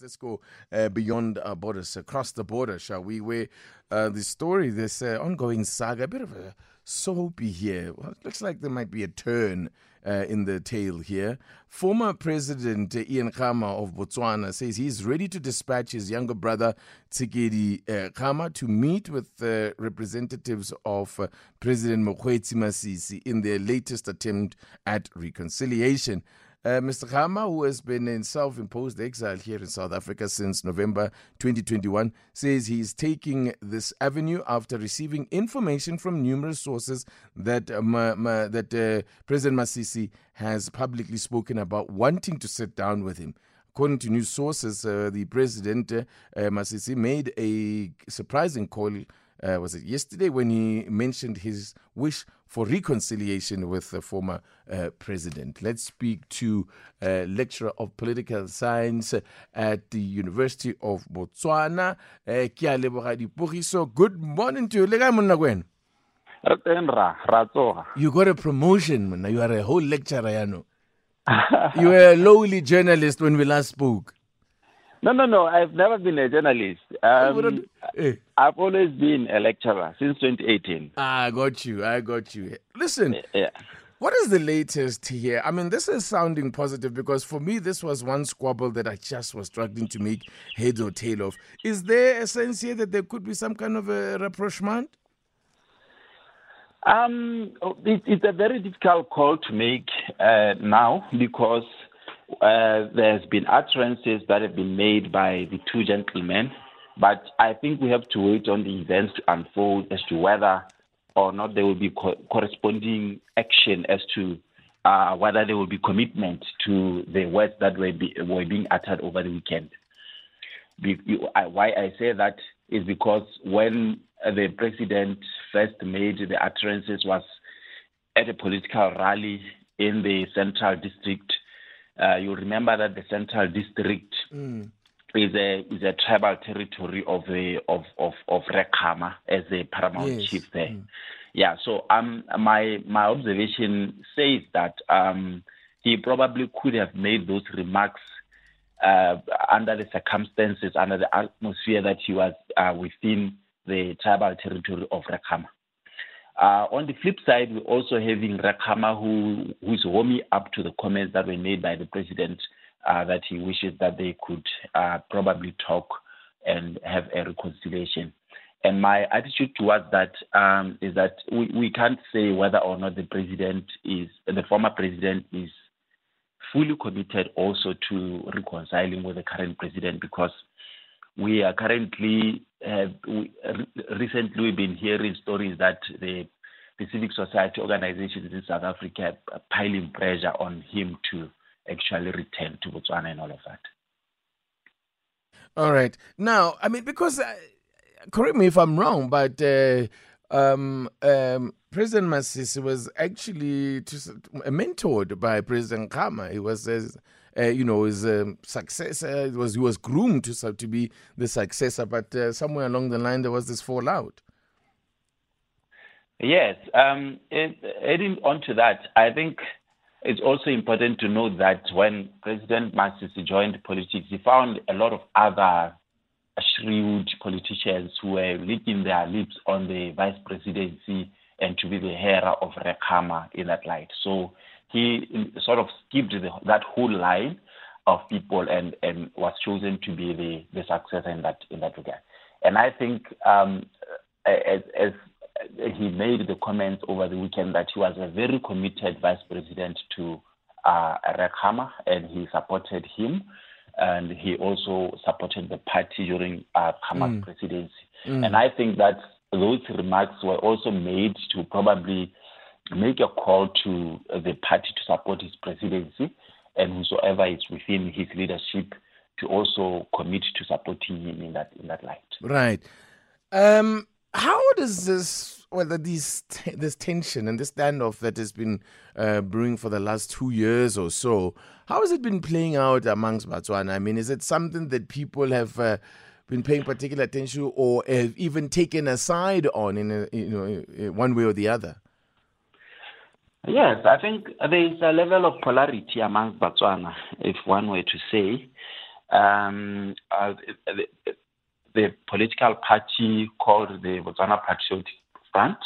Let's go beyond our borders, across the border, shall we? Where the story, this ongoing saga, a bit of a soapy here. Well, it looks like there might be a turn in the tale here. Former President Ian Khama of Botswana says he's ready to dispatch his younger brother Tshekedi Khama to meet with representatives of President Mokgweetsi Masisi in their latest attempt at reconciliation. Mr. Khama, who has been in self-imposed exile here in South Africa since November 2021, says he is taking this avenue after receiving information from numerous sources that President Masisi has publicly spoken about wanting to sit down with him. According to news sources, the President Masisi made a surprising call. Was it yesterday when he mentioned his wish for reconciliation with the former president? Let's speak to lecturer of political science at the University of Botswana, Keaoleboga Dipogiso. Good morning to you. You got a promotion. You are a whole lecturer, I know. You were a lowly journalist when we last spoke. No. I've never been a journalist. I've always been a lecturer since 2018. I got you. Listen, What is the latest here? I mean, this is sounding positive because for me, this was one squabble that I just was struggling to make head or tail of. Is there a sense here that there could be some kind of a rapprochement? It's a very difficult call to make now because there's been utterances that have been made by the two gentlemen, but I think we have to wait on the events to unfold as to whether or not there will be corresponding action as to whether there will be commitment to the words that were being uttered over the weekend. Why I say that is because when the president first made the utterances was at a political rally in the Central District. You remember that the Central District is a tribal territory of Rekhama as the paramount chief there. So my observation says that he probably could have made those remarks under the circumstances, under the atmosphere that he was within the tribal territory of Rekhama. On the flip side, we're also having Rekhama, who's warming up to the comments that were made by the president that he wishes that they could probably talk and have a reconciliation. And my attitude towards that is that we can't say whether or not the former president is fully committed also to reconciling with the current president, because we are recently we've been hearing stories that the civic society organizations in South Africa are piling pressure on him to actually return to Botswana and all of that. All right. Now, I mean, because, correct me if I'm wrong, but President Masisi was actually mentored by President Khama. He was his successor. He was groomed to be the successor, but somewhere along the line there was this fallout. Yes. Adding on to that, I think it's also important to note that when President Masisi joined politics, he found a lot of other shrewd politicians who were licking their lips on the vice presidency and to be the hero of Rekhama in that light. So he sort of skipped that whole line of people and was chosen to be the successor in that regard. And I think as he made the comments over the weekend that he was a very committed vice president to Rekhama, and he supported him, and he also supported the party during Khama's presidency. And I think that those remarks were also made to probably make a call to the party to support his presidency, and whosoever is within his leadership to also commit to supporting him in that light. Right. How does this, whether this tension and this standoff that has been brewing for the last 2 years or so, how has it been playing out amongst Botswana? I mean, is it something that people have been paying particular attention to or have even taken a side on in a, one way or the other? Yes, I think there is a level of polarity amongst Botswana, if one were to say. The political party called the Botswana Patriotic Front,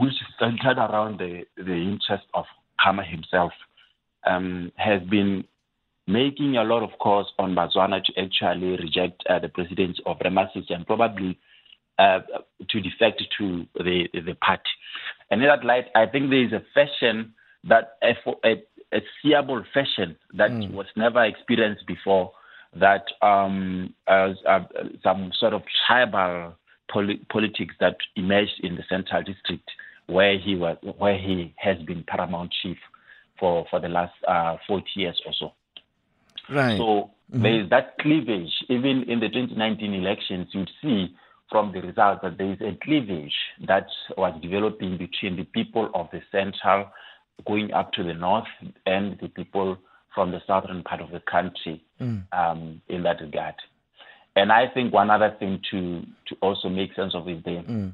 which is centered around the interest of Khama himself, has been making a lot of calls on Botswana to actually reject the presidency of Masisi and probably to defect to the party. And in that light, I think there is a fashion that a seeable fashion that was never experienced before, that some sort of tribal politics that emerged in the Central District, where he has been paramount chief for the last 40 years or so. Right. So there is that cleavage. Even in the 2019 elections, you'd see from the results that there is a cleavage that was developing between the people of the Central going up to the north and the people from the southern part of the country in that regard. And I think one other thing to also make sense of is the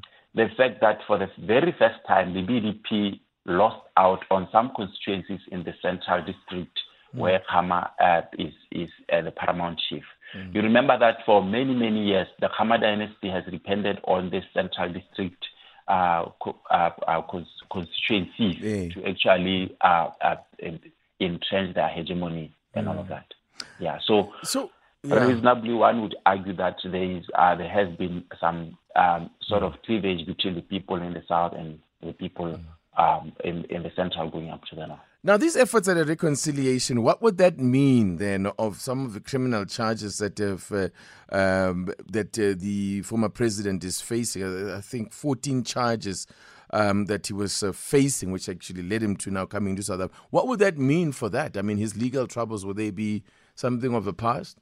fact that for the very first time, the BDP lost out on some constituencies in the Central District where Khama is the paramount chief. You remember that for many, many years, the Khama dynasty has depended on this Central District constituencies to actually entrench their hegemony and all of that. Yeah, so reasonably one would argue that there has been some sort of cleavage between the people in the south and the people in the central going up to the north. Now, these efforts at a reconciliation, what would that mean then of some of the criminal charges that the former president is facing? I think 14 charges that he was facing, which actually led him to now coming to South Africa. What would that mean for that? I mean, his legal troubles, would they be something of the past?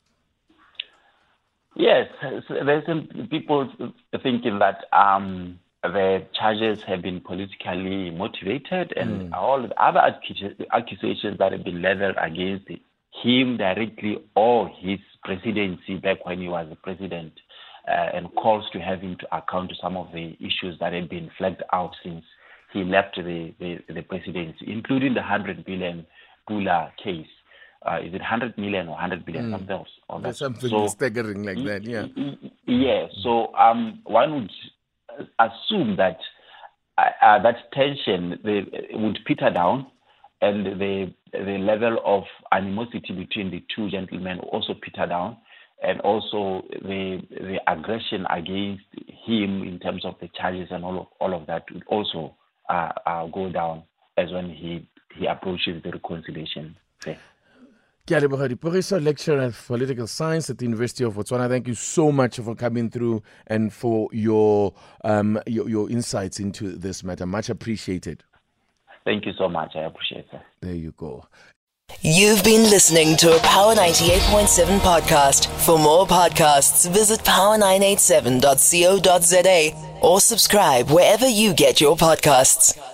Yes, there's some people thinking that the charges have been politically motivated and all the other accusations that have been leveled against him directly or his presidency back when he was the president. And calls to have him to account to some of the issues that have been flagged out since he left the presidency, including the $100 billion case. Is it 100 million or 100 billion? Something else. That's something staggering like that, yeah. Yeah, so one would assume that that tension would peter down and the level of animosity between the two gentlemen also peter down. And also the aggression against him in terms of the charges and all of that would also go down as when he approaches the reconciliation. Keaoleboga Dipogiso, lecturer of political science at the University of Botswana. Thank you so much for coming through and for your insights into this matter. Much appreciated. Thank you so much. I appreciate that. There you go. You've been listening to a Power 98.7 podcast. For more podcasts, visit power987.co.za or subscribe wherever you get your podcasts.